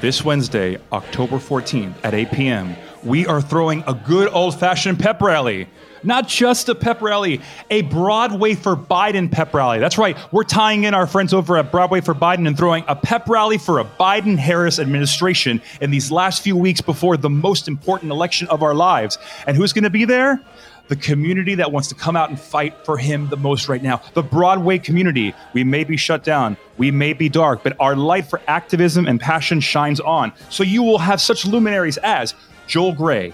This Wednesday, October 14th at 8 p.m., we are throwing a good old-fashioned pep rally. Not just a pep rally, a Broadway for Biden pep rally. That's right, we're tying in our friends over at Broadway for Biden and throwing a pep rally for a Biden-Harris administration in these last few weeks before the most important election of our lives. And who's going to be there? The community that wants to come out and fight for him the most right now. The Broadway community. We may be shut down. We may be dark, but our light for activism and passion shines on. So you will have such luminaries as Joel Gray,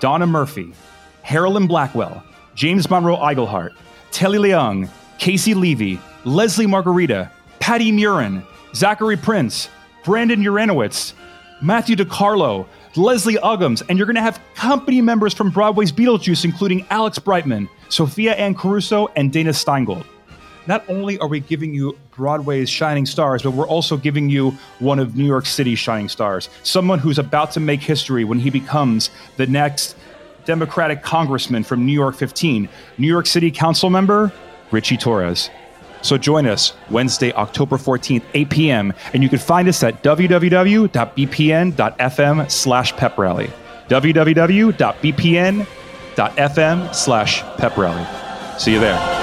Donna Murphy, Haralyn Blackwell, James Monroe Iglehart, Telly Leung, Casey Levy, Leslie Margarita, Patty Murin, Zachary Prince, Brandon Uranowitz, Matthew DiCarlo, Leslie Uggams, and you're going to have company members from Broadway's Beetlejuice, including Alex Brightman, Sophia Ann Caruso, and Dana Steingold. Not only are we giving you Broadway's shining stars, but we're also giving you one of New York City's shining stars, someone who's about to make history when he becomes the next Democratic congressman from New York 15, New York City council member, Richie Torres. So join us Wednesday, October 14th, 8 p.m. And you can find us at www.bpn.fm/pep rally. www.bpn.fm/pep rally. See you there.